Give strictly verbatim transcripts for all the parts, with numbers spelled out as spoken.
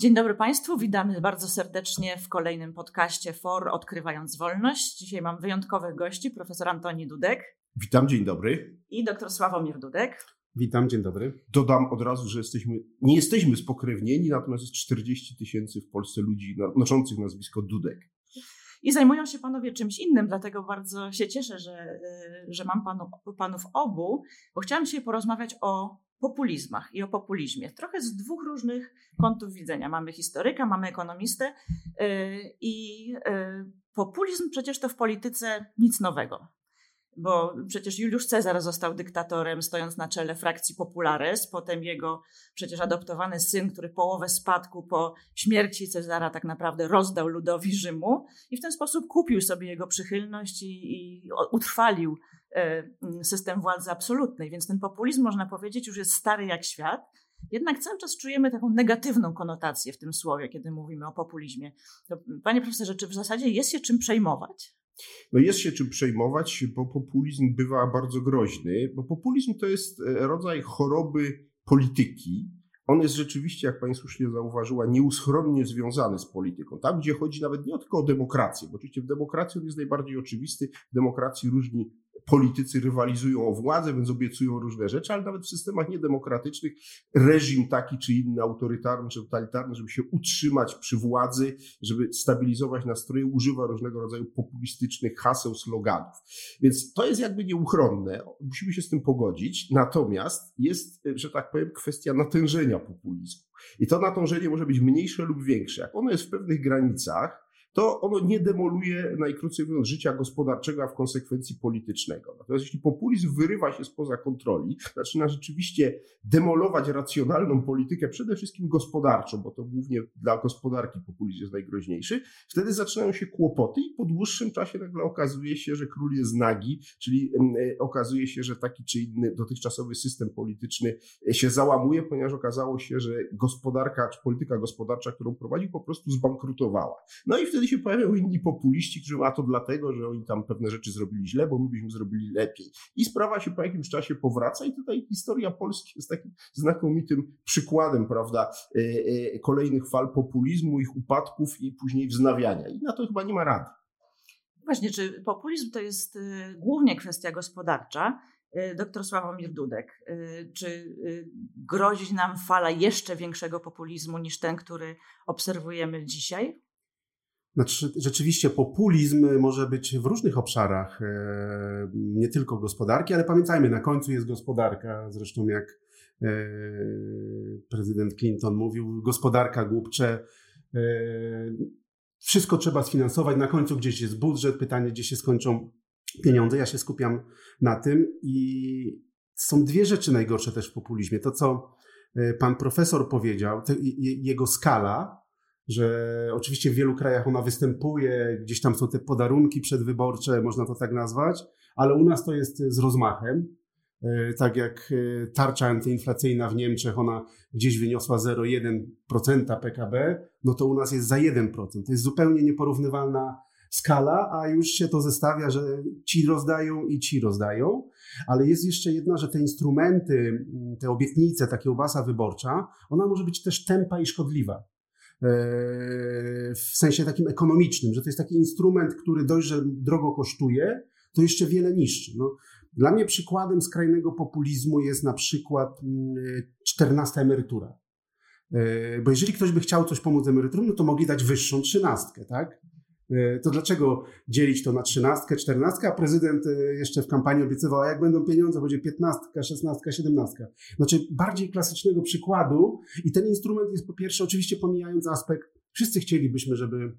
Dzień dobry Państwu, witamy bardzo serdecznie w kolejnym podcaście F O R Odkrywając Wolność. Dzisiaj mam wyjątkowych gości, profesor Antoni Dudek. Witam, dzień dobry. I doktor Sławomir Dudek. Witam, dzień dobry. Dodam od razu, że jesteśmy, nie jesteśmy spokrewnieni, natomiast jest czterdzieści tysięcy w Polsce ludzi noszących nazwisko Dudek. I zajmują się panowie czymś innym, dlatego bardzo się cieszę, że, że mam panu, panów obu, bo chciałam dzisiaj porozmawiać o populizmach i o populizmie. Trochę z dwóch różnych kątów widzenia. Mamy historyka, mamy ekonomistę i populizm przecież to w polityce nic nowego, bo przecież Juliusz Cezar został dyktatorem, stojąc na czele frakcji Populares, potem jego przecież adoptowany syn, który połowę spadku po śmierci Cezara tak naprawdę rozdał ludowi Rzymu i w ten sposób kupił sobie jego przychylność i, i utrwalił system władzy absolutnej, więc ten populizm, można powiedzieć, już jest stary jak świat, jednak cały czas czujemy taką negatywną konotację w tym słowie, kiedy mówimy o populizmie. To, panie profesorze, czy w zasadzie jest się czym przejmować? No jest się czym przejmować, bo populizm bywa bardzo groźny, bo populizm to jest rodzaj choroby polityki. On jest rzeczywiście, jak pani słusznie zauważyła, nieuchronnie związany z polityką. Tam, gdzie chodzi nawet nie tylko o demokrację, bo oczywiście w demokracji on jest najbardziej oczywisty, w demokracji różni politycy rywalizują o władzę, więc obiecują różne rzeczy, ale nawet w systemach niedemokratycznych reżim taki czy inny, autorytarny czy totalitarny, żeby się utrzymać przy władzy, żeby stabilizować nastroje, używa różnego rodzaju populistycznych haseł, sloganów. Więc to jest jakby nieuchronne, musimy się z tym pogodzić, natomiast jest, że tak powiem, kwestia natężenia populizmu. I to natężenie może być mniejsze lub większe. Jak ono jest w pewnych granicach, to ono nie demoluje, najkrócej mówiąc, życia gospodarczego, a w konsekwencji politycznego. Natomiast jeśli populizm wyrywa się spoza kontroli, zaczyna rzeczywiście demolować racjonalną politykę, przede wszystkim gospodarczą, bo to głównie dla gospodarki populizm jest najgroźniejszy, wtedy zaczynają się kłopoty i po dłuższym czasie nagle okazuje się, że król jest nagi, czyli okazuje się, że taki czy inny dotychczasowy system polityczny się załamuje, ponieważ okazało się, że gospodarka czy polityka gospodarcza, którą prowadził, po prostu zbankrutowała. No i wtedy się pojawią inni populiści, którzy a to dlatego, że oni tam pewne rzeczy zrobili źle, bo my byśmy zrobili lepiej. I sprawa się po jakimś czasie powraca i tutaj historia Polski jest takim znakomitym przykładem, prawda, kolejnych fal populizmu, ich upadków i później wznawiania. I na to chyba nie ma rady. Właśnie, czy populizm to jest głównie kwestia gospodarcza? Doktor Sławomir Dudek, czy grozi nam fala jeszcze większego populizmu niż ten, który obserwujemy dzisiaj? Znaczy, rzeczywiście populizm może być w różnych obszarach, nie tylko gospodarki, ale pamiętajmy, na końcu jest gospodarka, zresztą jak prezydent Clinton mówił, gospodarka głupcze, wszystko trzeba sfinansować, na końcu gdzieś jest budżet, pytanie gdzie się skończą pieniądze, ja się skupiam na tym i są dwie rzeczy najgorsze też w populizmie, to co pan profesor powiedział, jego skala, że oczywiście w wielu krajach ona występuje, gdzieś tam są te podarunki przedwyborcze, można to tak nazwać, ale u nas to jest z rozmachem, tak jak tarcza antyinflacyjna w Niemczech, ona gdzieś wyniosła zero przecinek jeden procent P K B, no to u nas jest za jeden procent, to jest zupełnie nieporównywalna skala, a już się to zestawia, że ci rozdają i ci rozdają, ale jest jeszcze jedna, że te instrumenty, te obietnice, ta kiełbasa wyborcza, ona może być też tępa i szkodliwa. W sensie takim ekonomicznym, że to jest taki instrument, który dość, że drogo kosztuje, to jeszcze wiele niszczy. No, dla mnie przykładem skrajnego populizmu jest na przykład czternasta emerytura. Bo jeżeli ktoś by chciał coś pomóc emeryturom, no to mogli dać wyższą trzynastkę, tak? To dlaczego dzielić to na trzynastkę, czternastkę, a prezydent jeszcze w kampanii obiecywał, a jak będą pieniądze, będzie piętnastka, szesnastka, siedemnastka. Znaczy bardziej klasycznego przykładu i ten instrument jest po pierwsze, oczywiście pomijając aspekt, wszyscy chcielibyśmy, żeby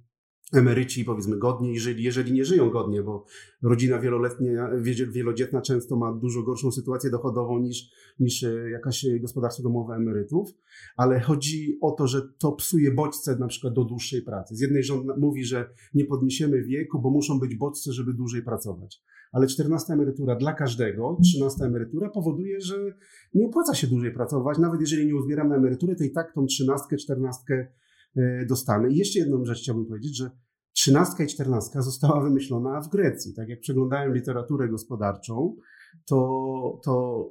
emeryci powiedzmy godniej żyli, jeżeli nie żyją godnie, bo rodzina wieloletnia, wielodzietna często ma dużo gorszą sytuację dochodową niż, niż jakaś gospodarstwo domowe emerytów, ale chodzi o to, że to psuje bodźce na przykład do dłuższej pracy. Z jednej rząd mówi, że nie podniesiemy wieku, bo muszą być bodźce, żeby dłużej pracować. Ale czternasta emerytura dla każdego, trzynasta emerytura powoduje, że nie opłaca się dłużej pracować, nawet jeżeli nie uzbieram na emeryturę, to i tak tą trzynastkę, czternastkę dostanę. I jeszcze jedną rzecz chciałbym powiedzieć, że trzynastka i czternastka została wymyślona w Grecji. Tak jak przeglądałem literaturę gospodarczą, to, to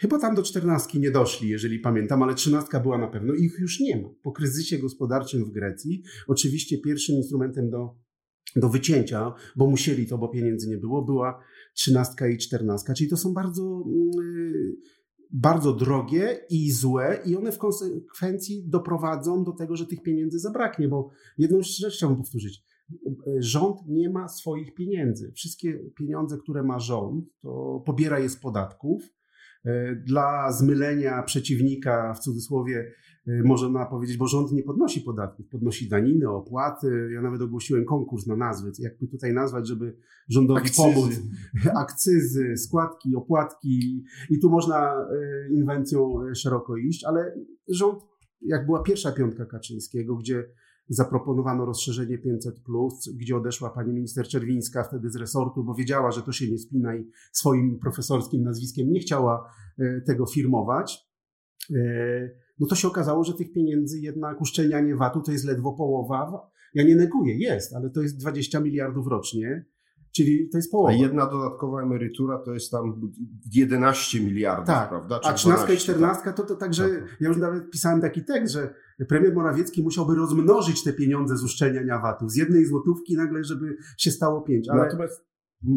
Chyba tam do czternastki nie doszli, jeżeli pamiętam, ale trzynastka była na pewno i ich już nie ma. Po kryzysie gospodarczym w Grecji, oczywiście pierwszym instrumentem do, do wycięcia, bo musieli to, bo pieniędzy nie było, była trzynastka i czternastka. Czyli to są bardzo, bardzo drogie i złe i one w konsekwencji doprowadzą do tego, że tych pieniędzy zabraknie, bo jedną rzecz chciałbym powtórzyć. Rząd nie ma swoich pieniędzy. Wszystkie pieniądze, które ma rząd, to pobiera je z podatków. Dla zmylenia przeciwnika, w cudzysłowie, można powiedzieć, bo rząd nie podnosi podatków, podnosi daniny, opłaty. Ja nawet ogłosiłem konkurs na nazwy, jakby tutaj nazwać, żeby rządowi akcyzy. pomóc. Akcyzy, składki, opłatki i tu można inwencją szeroko iść, ale rząd, jak była pierwsza piątka Kaczyńskiego, gdzie zaproponowano rozszerzenie pięćset plus, gdzie odeszła pani minister Czerwińska wtedy z resortu, bo wiedziała, że to się nie spina i swoim profesorskim nazwiskiem nie chciała tego firmować. No to się okazało, że tych pieniędzy jednak uszczelnianie vatu to jest ledwo połowa. Ja nie neguję, jest, ale to jest dwadzieścia miliardów rocznie, czyli to jest połowa. A jedna dodatkowa emerytura to jest tam jedenaście miliardów, tak, prawda? Czy a trzynastka i czternastka to, to także, tak. Ja już nawet pisałem taki tekst, że premier Morawiecki musiałby rozmnożyć te pieniądze z uszczelniania vatu. Z jednej złotówki nagle, żeby się stało pięć. Ale... Natomiast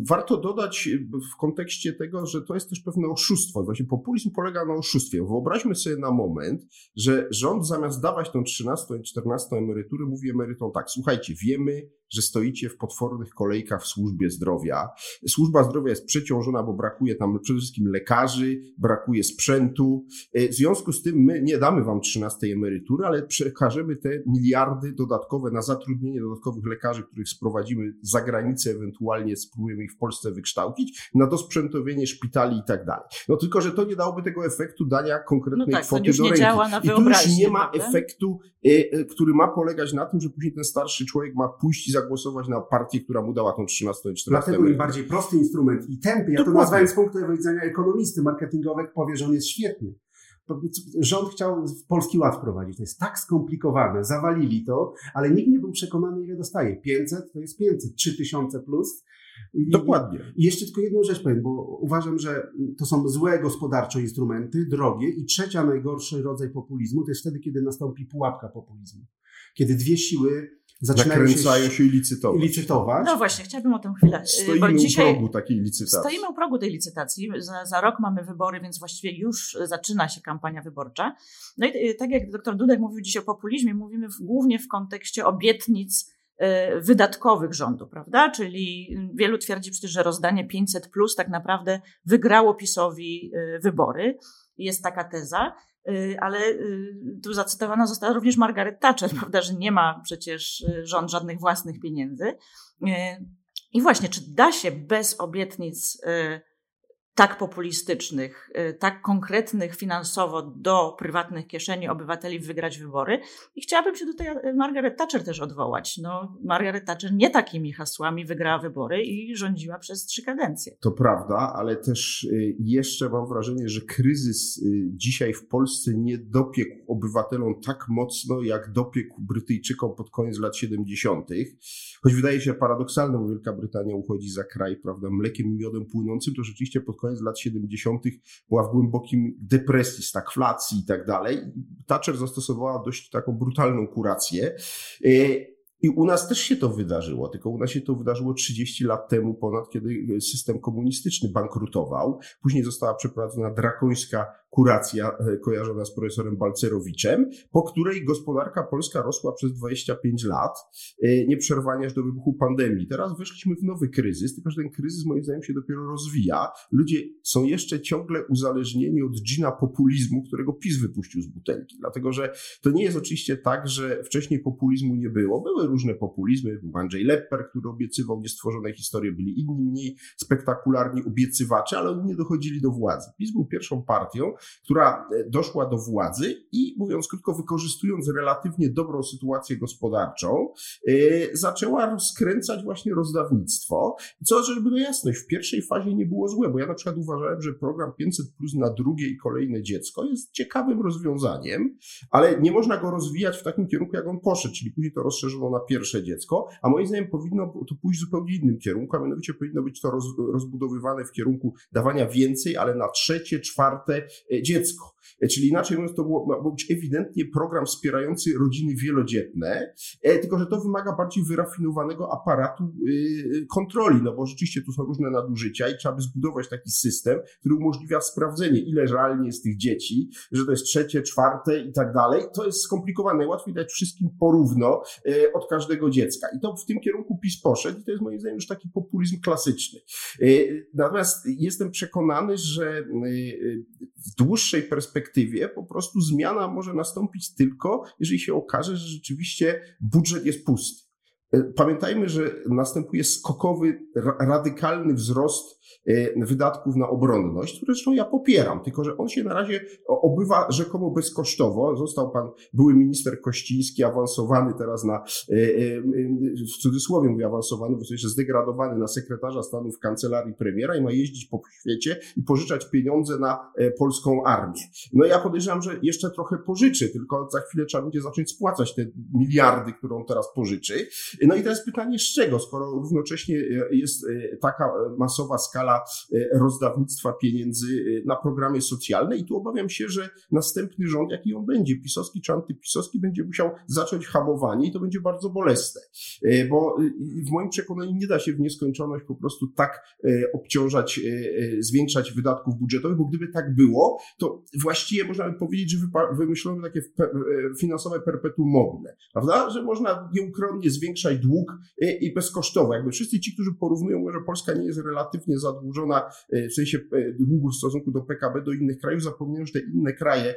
warto dodać w kontekście tego, że to jest też pewne oszustwo. Właśnie populizm polega na oszustwie. Wyobraźmy sobie na moment, że rząd zamiast dawać tą trzynastą i czternastą emeryturę mówi emerytom tak, słuchajcie, wiemy, że stoicie w potwornych kolejkach w służbie zdrowia. Służba zdrowia jest przeciążona, bo brakuje tam przede wszystkim lekarzy, brakuje sprzętu. W związku z tym my nie damy wam trzynastej emerytury, ale przekażemy te miliardy dodatkowe na zatrudnienie dodatkowych lekarzy, których sprowadzimy za granicę, ewentualnie spróbujemy ich w Polsce wykształcić, na dosprzętowienie szpitali i tak dalej. No tylko, że to nie dałoby tego efektu dania konkretnej no tak, kwoty do ręki. I tu już nie ma efektu, który ma polegać na tym, że później ten starszy człowiek ma pójść i za głosować na partię, która mu dała tą trzynastą i czternastą. Dlatego im bardziej prosty instrument i tempy, ja to nazwałem z punktu widzenia ekonomisty marketingowego, powie, że on jest świetny. Rząd chciał w Polski Ład wprowadzić. To jest tak skomplikowane, zawalili to, ale nikt nie był przekonany, ile dostaje. pięćset to jest pięćset, trzy tysiące plus. I, Dokładnie. I jeszcze tylko jedną rzecz powiem, bo uważam, że to są złe gospodarczo instrumenty, drogie i trzecia najgorszy rodzaj populizmu to jest wtedy, kiedy nastąpi pułapka populizmu. Kiedy dwie siły zaczynają się, się i licytować. licytować. No właśnie, chciałabym o tym chwilę. Stoimy bo dzisiaj u progu takiej licytacji. Stoimy u progu tej licytacji. Za, za rok mamy wybory, więc właściwie już zaczyna się kampania wyborcza. No i tak jak doktor Dudek mówił dzisiaj o populizmie, mówimy w, głównie w kontekście obietnic wydatkowych rządu, prawda? Czyli wielu twierdzi przecież, że rozdanie pięćset plus tak naprawdę wygrało PiS-owi wybory. Jest taka teza. Ale tu zacytowana została również Margaret Thatcher, prawda, że nie ma przecież rząd żadnych własnych pieniędzy. I właśnie, czy da się bez obietnic tak populistycznych, tak konkretnych finansowo do prywatnych kieszeni obywateli wygrać wybory? I chciałabym się do tej Margaret Thatcher też odwołać. No, Margaret Thatcher nie takimi hasłami wygrała wybory i rządziła przez trzy kadencje. To prawda, ale też jeszcze mam wrażenie, że kryzys dzisiaj w Polsce nie dopiekł obywatelom tak mocno, jak dopiekł Brytyjczykom pod koniec lat siedemdziesiątych. Choć wydaje się paradoksalne, bo Wielka Brytania uchodzi za kraj, prawda, mlekiem i miodem płynącym, to rzeczywiście pod koniec lat siedemdziesiątych była w głębokim depresji, stagflacji i tak dalej. Thatcher zastosowała dość taką brutalną kurację. I u nas też się to wydarzyło, tylko u nas się to wydarzyło trzydzieści lat temu ponad, kiedy system komunistyczny bankrutował. Później została przeprowadzona drakońska kuracja kojarzona z profesorem Balcerowiczem, po której gospodarka polska rosła przez dwadzieścia pięć lat, nieprzerwanie aż do wybuchu pandemii. Teraz weszliśmy w nowy kryzys, tylko że ten kryzys moim zdaniem się dopiero rozwija. Ludzie są jeszcze ciągle uzależnieni od dżina populizmu, którego PiS wypuścił z butelki. Dlatego, że to nie jest oczywiście tak, że wcześniej populizmu nie było. Były różne populizmy, był Andrzej Lepper, który obiecywał niestworzone historie, byli inni mniej spektakularni obiecywacze, ale oni nie dochodzili do władzy. PiS był pierwszą partią, która doszła do władzy i, mówiąc krótko, wykorzystując relatywnie dobrą sytuację gospodarczą, zaczęła rozkręcać właśnie rozdawnictwo, co, żeby na jasność, w pierwszej fazie nie było złe, bo ja na przykład uważałem, że program pięćset plus na drugie i kolejne dziecko jest ciekawym rozwiązaniem, ale nie można go rozwijać w takim kierunku, jak on poszedł, czyli później to rozszerzono na pierwsze dziecko, a moim zdaniem powinno to pójść w zupełnie innym kierunku, a mianowicie powinno być to rozbudowywane w kierunku dawania więcej, ale na trzecie, czwarte dziecko. Czyli inaczej mówiąc, to było, był być ewidentnie program wspierający rodziny wielodzietne, tylko że to wymaga bardziej wyrafinowanego aparatu kontroli, no bo rzeczywiście tu są różne nadużycia i trzeba by zbudować taki system, który umożliwia sprawdzenie, ile realnie jest tych dzieci, że to jest trzecie, czwarte i tak dalej. To jest skomplikowane, najłatwiej dać wszystkim porówno od każdego dziecka. I to w tym kierunku PiS poszedł i to jest moim zdaniem już taki populizm klasyczny. Natomiast jestem przekonany, że w dłuższej perspektywie po prostu zmiana może nastąpić tylko, jeżeli się okaże, że rzeczywiście budżet jest pusty. Pamiętajmy, że następuje skokowy, radykalny wzrost wydatków na obronność, które zresztą ja popieram, tylko że on się na razie obywa rzekomo bezkosztowo. Został pan były minister Kościński awansowany teraz na, w cudzysłowie mówię awansowany, bo to jeszcze zdegradowany na sekretarza stanu w kancelarii premiera i ma jeździć po świecie i pożyczać pieniądze na polską armię. No ja podejrzewam, że jeszcze trochę pożyczy, tylko za chwilę trzeba będzie zacząć spłacać te miliardy, które on teraz pożyczy. No i teraz pytanie, z czego, skoro równocześnie jest taka masowa skala rozdawnictwa pieniędzy na programy socjalne i tu obawiam się, że następny rząd, jaki on będzie, pisowski czy antypisowski, będzie musiał zacząć hamowanie i to będzie bardzo bolesne, bo w moim przekonaniu nie da się w nieskończoność po prostu tak obciążać, zwiększać wydatków budżetowych, bo gdyby tak było, to właściwie można by powiedzieć, że wymyślono takie finansowe perpetuum mobile, prawda, że można nieuchronnie zwiększać dług i bezkosztowo. Jakby wszyscy ci, którzy porównują, że Polska nie jest relatywnie zadłużona w sensie długu w stosunku do P K B do innych krajów, zapomniałem, że te inne kraje,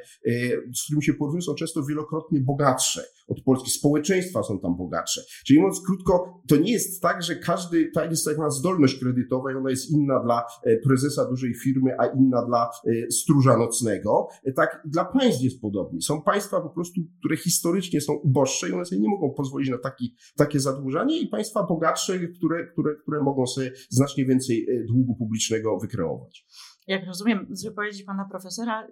z którymi się porównują, są często wielokrotnie bogatsze od Polski. Społeczeństwa są tam bogatsze. Czyli mówiąc krótko, to nie jest tak, że każdy, tak jest tak ma zdolność kredytowa i ona jest inna dla prezesa dużej firmy, a inna dla stróża nocnego. Tak dla państw jest podobnie. Są państwa po prostu, które historycznie są uboższe i one sobie nie mogą pozwolić na taki takie zadłużanie i państwa bogatsze, które, które, które mogą sobie znacznie więcej długu publicznego wykreować. Jak rozumiem z wypowiedzi pana profesora,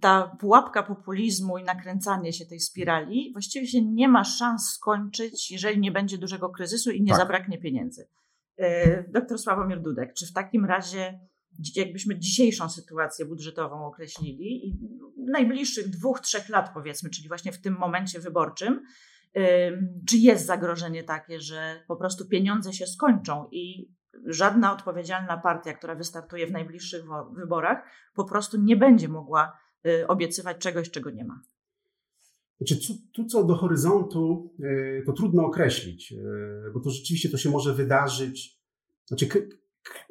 ta pułapka populizmu i nakręcanie się tej spirali właściwie się nie ma szans skończyć, jeżeli nie będzie dużego kryzysu i nie tak. zabraknie pieniędzy. Doktor Sławomir Dudek, czy w takim razie, jakbyśmy dzisiejszą sytuację budżetową określili i najbliższych dwóch, trzech lat powiedzmy, czyli właśnie w tym momencie wyborczym, czy jest zagrożenie takie, że po prostu pieniądze się skończą i żadna odpowiedzialna partia, która wystartuje w najbliższych wyborach, po prostu nie będzie mogła obiecywać czegoś, czego nie ma? Znaczy, tu, tu co do horyzontu, to trudno określić, bo to rzeczywiście to się może wydarzyć. Znaczy, k-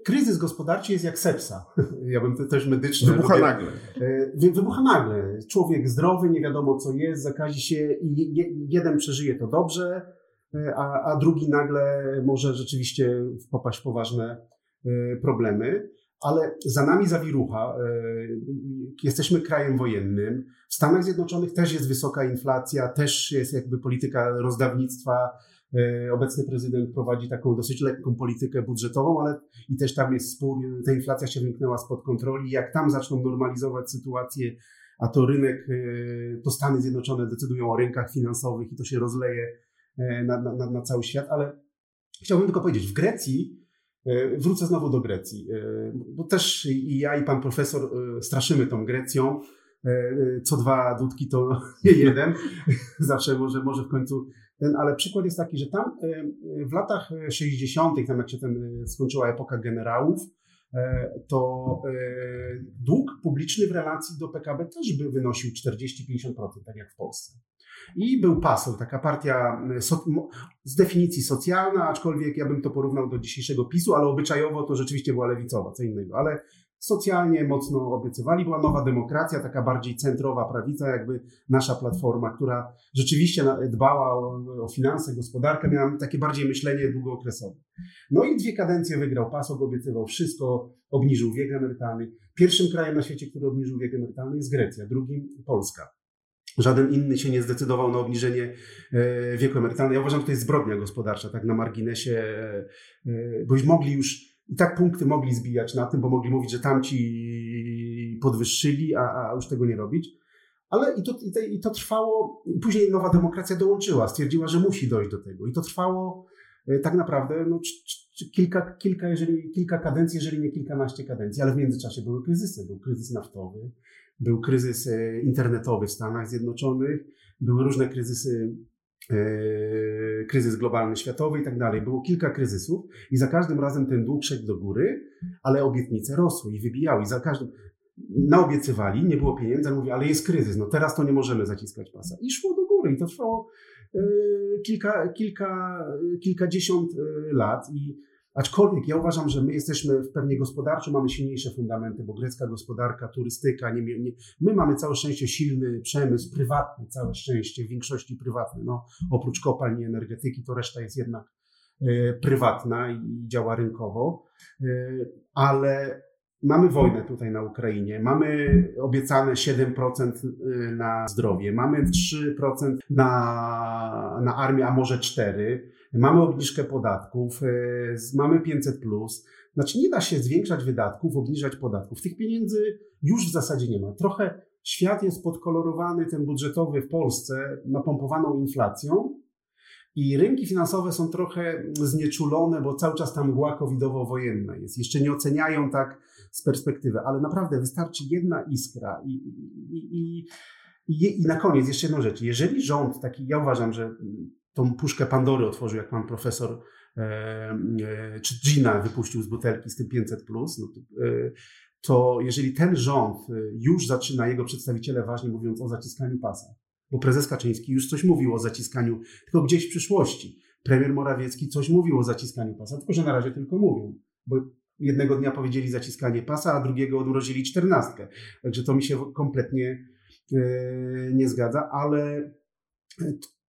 kryzys gospodarczy jest jak sepsa. Ja bym to też medyczny. Wybucha nagle. Wybucha nagle. Człowiek zdrowy, nie wiadomo co jest, zakazi się i jeden przeżyje to dobrze, a, a drugi nagle może rzeczywiście popaść w poważne problemy. Ale za nami zawirucha. Jesteśmy krajem wojennym. W Stanach Zjednoczonych też jest wysoka inflacja, też jest jakby polityka rozdawnictwa. Obecny prezydent prowadzi taką dosyć lekką politykę budżetową, ale i też tam jest spór, ta inflacja się wymknęła spod kontroli. Jak tam zaczną normalizować sytuację, a to rynek, to Stany Zjednoczone decydują o rynkach finansowych i to się rozleje na, na, na cały świat. Ale chciałbym tylko powiedzieć, w Grecji, wrócę znowu do Grecji, bo też i ja i pan profesor straszymy tą Grecją. Co dwa dudki to nie jeden, zawsze może, może w końcu ten, ale przykład jest taki, że tam w latach sześćdziesiątych, tam jak się ten skończyła epoka generałów, to dług publiczny w relacji do P K B też by wynosił czterdzieści do pięćdziesięciu procent, tak jak w Polsce. I był PASOK, taka partia z definicji socjalna, aczkolwiek ja bym to porównał do dzisiejszego PiSu, ale obyczajowo to rzeczywiście była lewicowa, co innego, ale socjalnie mocno obiecywali. Była Nowa Demokracja, taka bardziej centrowa prawica, jakby nasza Platforma, która rzeczywiście dbała o, o finanse, gospodarkę, miała takie bardziej myślenie długookresowe. No i dwie kadencje wygrał PASOK, obiecywał wszystko, obniżył wiek emerytalny. Pierwszym krajem na świecie, który obniżył wiek emerytalny, jest Grecja, drugim Polska. Żaden inny się nie zdecydował na obniżenie wieku emerytalnego. Ja uważam, że to jest zbrodnia gospodarcza, tak na marginesie, bo już mogli już, i tak punkty mogli zbijać na tym, bo mogli mówić, że tamci podwyższyli, a, a już tego nie robić. Ale i to, i, to, i to trwało, później Nowa Demokracja dołączyła, stwierdziła, że musi dojść do tego. I to trwało tak naprawdę no, kilka, kilka, jeżeli, kilka kadencji, jeżeli nie kilkanaście kadencji, ale w międzyczasie były kryzysy. Był kryzys naftowy, był kryzys internetowy w Stanach Zjednoczonych, były różne kryzysy, e, kryzys globalny, światowy i tak dalej. Było kilka kryzysów i za każdym razem ten dług szedł do góry, ale obietnice rosły i wybijały. I za każdym naobiecywali, nie było pieniędzy, ale mówili, ale jest kryzys, no teraz to nie możemy zaciskać pasa. I szło do góry i to trwało e, kilka, kilka, kilkadziesiąt e, lat. I aczkolwiek ja uważam, że my jesteśmy pewnie gospodarczo, mamy silniejsze fundamenty, bo grecka gospodarka, turystyka, nie, nie, my mamy całe szczęście silny przemysł, prywatny, całe szczęście, w większości prywatny. No, oprócz kopalń i energetyki to reszta jest jednak e, prywatna i działa rynkowo, e, ale mamy wojnę tutaj na Ukrainie, mamy obiecane siedem procent na zdrowie, mamy trzy procent na, na armię, a może cztery procent, mamy obniżkę podatków, mamy pięćset plus. Znaczy nie da się zwiększać wydatków, obniżać podatków. Tych pieniędzy już w zasadzie nie ma. Trochę świat jest podkolorowany, ten budżetowy w Polsce, napompowaną inflacją. I rynki finansowe są trochę znieczulone, bo cały czas ta mgła covidowo-wojenna jest. Jeszcze nie oceniają tak z perspektywy, ale naprawdę wystarczy jedna iskra. I, i, i, i na koniec jeszcze jedną rzecz. Jeżeli rząd taki, ja uważam, że tą puszkę Pandory otworzył, jak pan profesor e, e, czy Gina wypuścił z butelki z tym pięćset plus, no to, e, to jeżeli ten rząd już zaczyna, jego przedstawiciele ważnie mówiąc o zaciskaniu pasa, bo prezes Kaczyński już coś mówił o zaciskaniu, tylko gdzieś w przyszłości. Premier Morawiecki coś mówił o zaciskaniu pasa, tylko że na razie tylko mówił, bo jednego dnia powiedzieli zaciskanie pasa, a drugiego odmrozili czternastkę. Także to mi się kompletnie e, nie zgadza, ale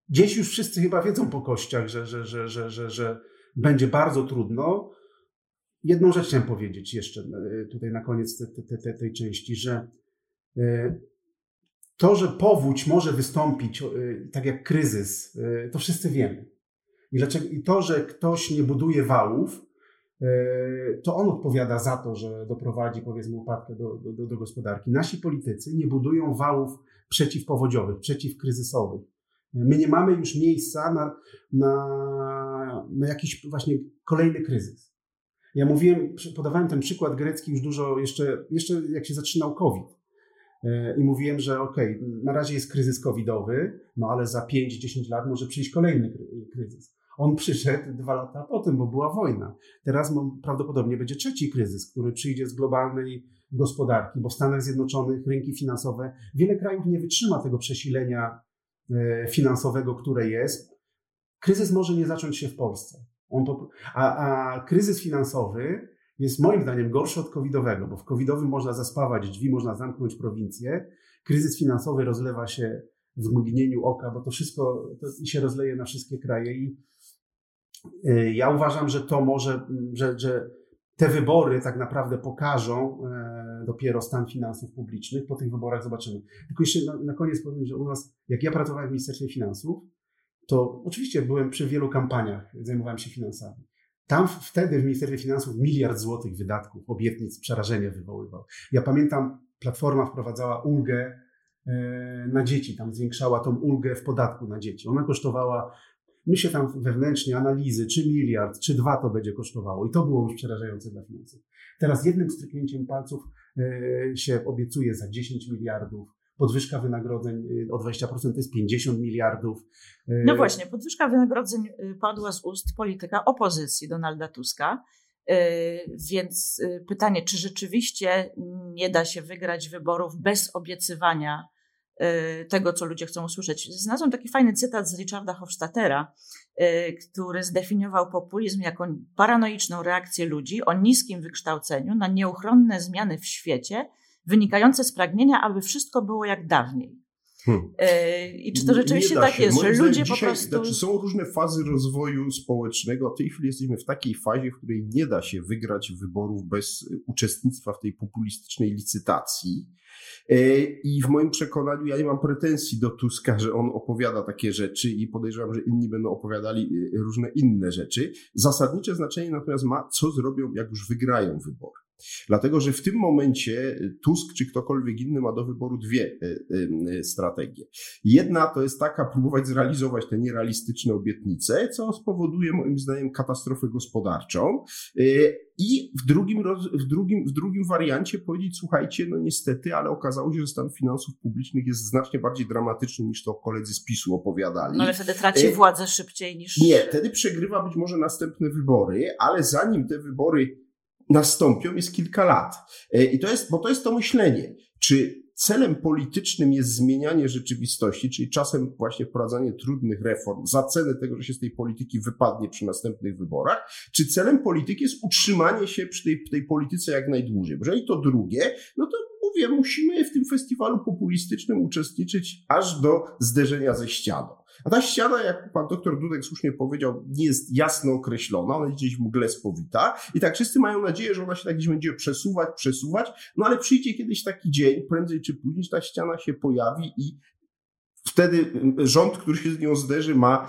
gdzieś już wszyscy chyba wiedzą po kościach, że, że, że, że, że, że będzie bardzo trudno. Jedną rzecz chciałem powiedzieć jeszcze tutaj na koniec te, te, te, tej części, że e, to, że powódź może wystąpić tak jak kryzys, to wszyscy wiemy. I, dlaczego, i to, że ktoś nie buduje wałów, to on odpowiada za to, że doprowadzi powiedzmy upadkę do, do, do gospodarki. Nasi politycy nie budują wałów przeciwpowodziowych, przeciwkryzysowych. My nie mamy już miejsca na, na, na jakiś właśnie kolejny kryzys. Ja mówiłem, podawałem ten przykład grecki już dużo, jeszcze, jeszcze jak się zaczynał COVID. I mówiłem, że okej, okay, na razie jest kryzys covidowy, no ale za pięć do dziesięciu lat może przyjść kolejny kryzys. On przyszedł dwa lata potem, bo była wojna. Teraz prawdopodobnie będzie trzeci kryzys, który przyjdzie z globalnej gospodarki, bo w Stanach Zjednoczonych rynki finansowe, wiele krajów nie wytrzyma tego przesilenia finansowego, które jest. Kryzys może nie zacząć się w Polsce. On po, a, a kryzys finansowy jest moim zdaniem gorszy od covidowego, bo w covidowym można zaspawać drzwi, można zamknąć prowincję. Kryzys finansowy rozlewa się w mgnieniu oka, bo to wszystko to się rozleje na wszystkie kraje. I y, ja uważam, że to może, że, że te wybory tak naprawdę pokażą y, dopiero stan finansów publicznych. Po tych wyborach zobaczymy. Tylko jeszcze na, na koniec powiem, że u nas, jak ja pracowałem w Ministerstwie Finansów, to oczywiście byłem przy wielu kampaniach, zajmowałem się finansami. Tam wtedy w Ministerstwie Finansów miliard złotych wydatków, obietnic, przerażenie wywoływał. Ja pamiętam, Platforma wprowadzała ulgę na dzieci, tam zwiększała tą ulgę w podatku na dzieci. Ona kosztowała, my się tam wewnętrznie analizy, czy miliard, czy dwa to będzie kosztowało. I to było już przerażające dla finansów. Teraz jednym stryknięciem palców się obiecuje za dziesięć miliardów. Podwyżka wynagrodzeń o dwadzieścia procent to jest pięćdziesiąt miliardów. No właśnie, podwyżka wynagrodzeń padła z ust polityka opozycji Donalda Tuska, więc pytanie, czy rzeczywiście nie da się wygrać wyborów bez obiecywania tego, co ludzie chcą usłyszeć. Znalazłam taki fajny cytat z Richarda Hofstadtera, który zdefiniował populizm jako paranoiczną reakcję ludzi o niskim wykształceniu na nieuchronne zmiany w świecie wynikające z pragnienia, aby wszystko było jak dawniej. Hmm. I czy to rzeczywiście tak jest, moim że ludzie dzisiaj, po prostu... Znaczy są różne fazy rozwoju społecznego. W tej chwili jesteśmy w takiej fazie, w której nie da się wygrać wyborów bez uczestnictwa w tej populistycznej licytacji. I w moim przekonaniu ja nie mam pretensji do Tuska, że on opowiada takie rzeczy i podejrzewam, że inni będą opowiadali różne inne rzeczy. Zasadnicze znaczenie natomiast ma, co zrobią, jak już wygrają wybory. Dlatego, że w tym momencie Tusk czy ktokolwiek inny ma do wyboru dwie strategie. Jedna to jest taka, próbować zrealizować te nierealistyczne obietnice, co spowoduje moim zdaniem katastrofę gospodarczą. I w drugim, w drugim, w drugim wariancie powiedzieć, słuchajcie, no niestety, ale okazało się, że stan finansów publicznych jest znacznie bardziej dramatyczny niż to koledzy z PiSu opowiadali. No ale wtedy traci władzę szybciej niż... Nie, wtedy przegrywa być może następne wybory, ale zanim te wybory nastąpią jest kilka lat. I to jest, bo to jest to myślenie. Czy celem politycznym jest zmienianie rzeczywistości, czyli czasem właśnie wprowadzanie trudnych reform za cenę tego, że się z tej polityki wypadnie przy następnych wyborach, czy celem polityki jest utrzymanie się przy tej, tej polityce jak najdłużej? Jeżeli to drugie, no to mówię, musimy w tym festiwalu populistycznym uczestniczyć aż do zderzenia ze ścianą. A ta ściana, jak pan doktor Dudek słusznie powiedział, nie jest jasno określona, ona gdzieś w mgle spowita i tak wszyscy mają nadzieję, że ona się tak gdzieś będzie przesuwać, przesuwać, no ale przyjdzie kiedyś taki dzień, prędzej czy później, że ta ściana się pojawi i wtedy rząd, który się z nią zderzy, ma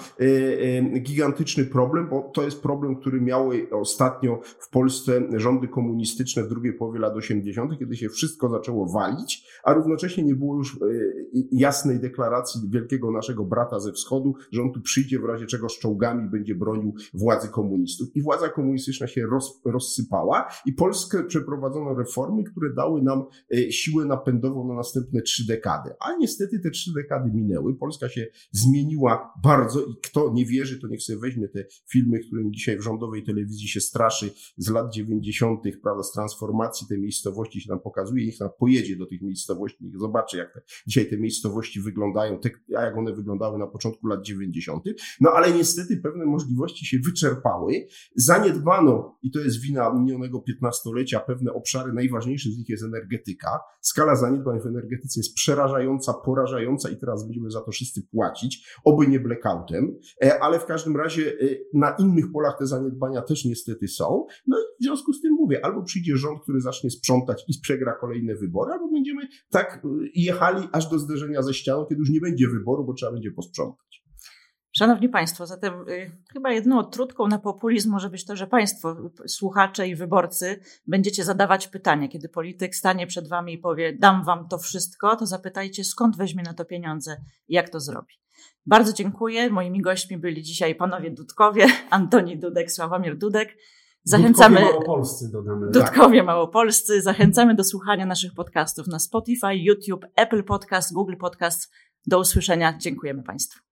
gigantyczny problem, bo to jest problem, który miały ostatnio w Polsce rządy komunistyczne w drugiej połowie lat osiemdziesiątych, kiedy się wszystko zaczęło walić, a równocześnie nie było już jasnej deklaracji wielkiego naszego brata ze wschodu, że on tu przyjdzie w razie czego z czołgami będzie bronił władzy komunistów. I władza komunistyczna się roz, rozsypała i Polskę przeprowadzono reformy, które dały nam siłę napędową na następne trzy dekady. A niestety te trzy dekady minęły. Polska się zmieniła bardzo i kto nie wierzy, to niech sobie weźmie te filmy, którymi dzisiaj w rządowej telewizji się straszy z lat dziewięćdziesiątych, prawda, z transformacji tej miejscowości się nam pokazuje, niech nam pojedzie do tych miejscowości, niech zobaczy, jak te, dzisiaj te miejscowości wyglądają, te, a jak one wyglądały na początku lat dziewięćdziesiątych. No ale niestety pewne możliwości się wyczerpały, zaniedbano, i to jest wina minionego piętnastolecia, pewne obszary, najważniejszy z nich jest energetyka. Skala zaniedbań w energetyce jest przerażająca, porażająca i teraz będzie za to wszyscy płacić, oby nie blackoutem, ale w każdym razie na innych polach te zaniedbania też niestety są. No i w związku z tym mówię, albo przyjdzie rząd, który zacznie sprzątać i przegra kolejne wybory, albo będziemy tak jechali aż do zderzenia ze ścianą, kiedy już nie będzie wyboru, bo trzeba będzie posprzątać. Szanowni Państwo, zatem chyba jedną trutką na populizm może być to, że Państwo, słuchacze i wyborcy, będziecie zadawać pytania. Kiedy polityk stanie przed Wami i powie, dam Wam to wszystko, to zapytajcie, skąd weźmie na to pieniądze i jak to zrobi. Bardzo dziękuję. Moimi gośćmi byli dzisiaj panowie Dudkowie, Antoni Dudek, Sławomir Dudek. Zachęcamy, Dudkowie Małopolscy dodamy. Dudkowie tak. Małopolscy. Zachęcamy do słuchania naszych podcastów na Spotify, YouTube, Apple Podcast, Google Podcast. Do usłyszenia. Dziękujemy Państwu.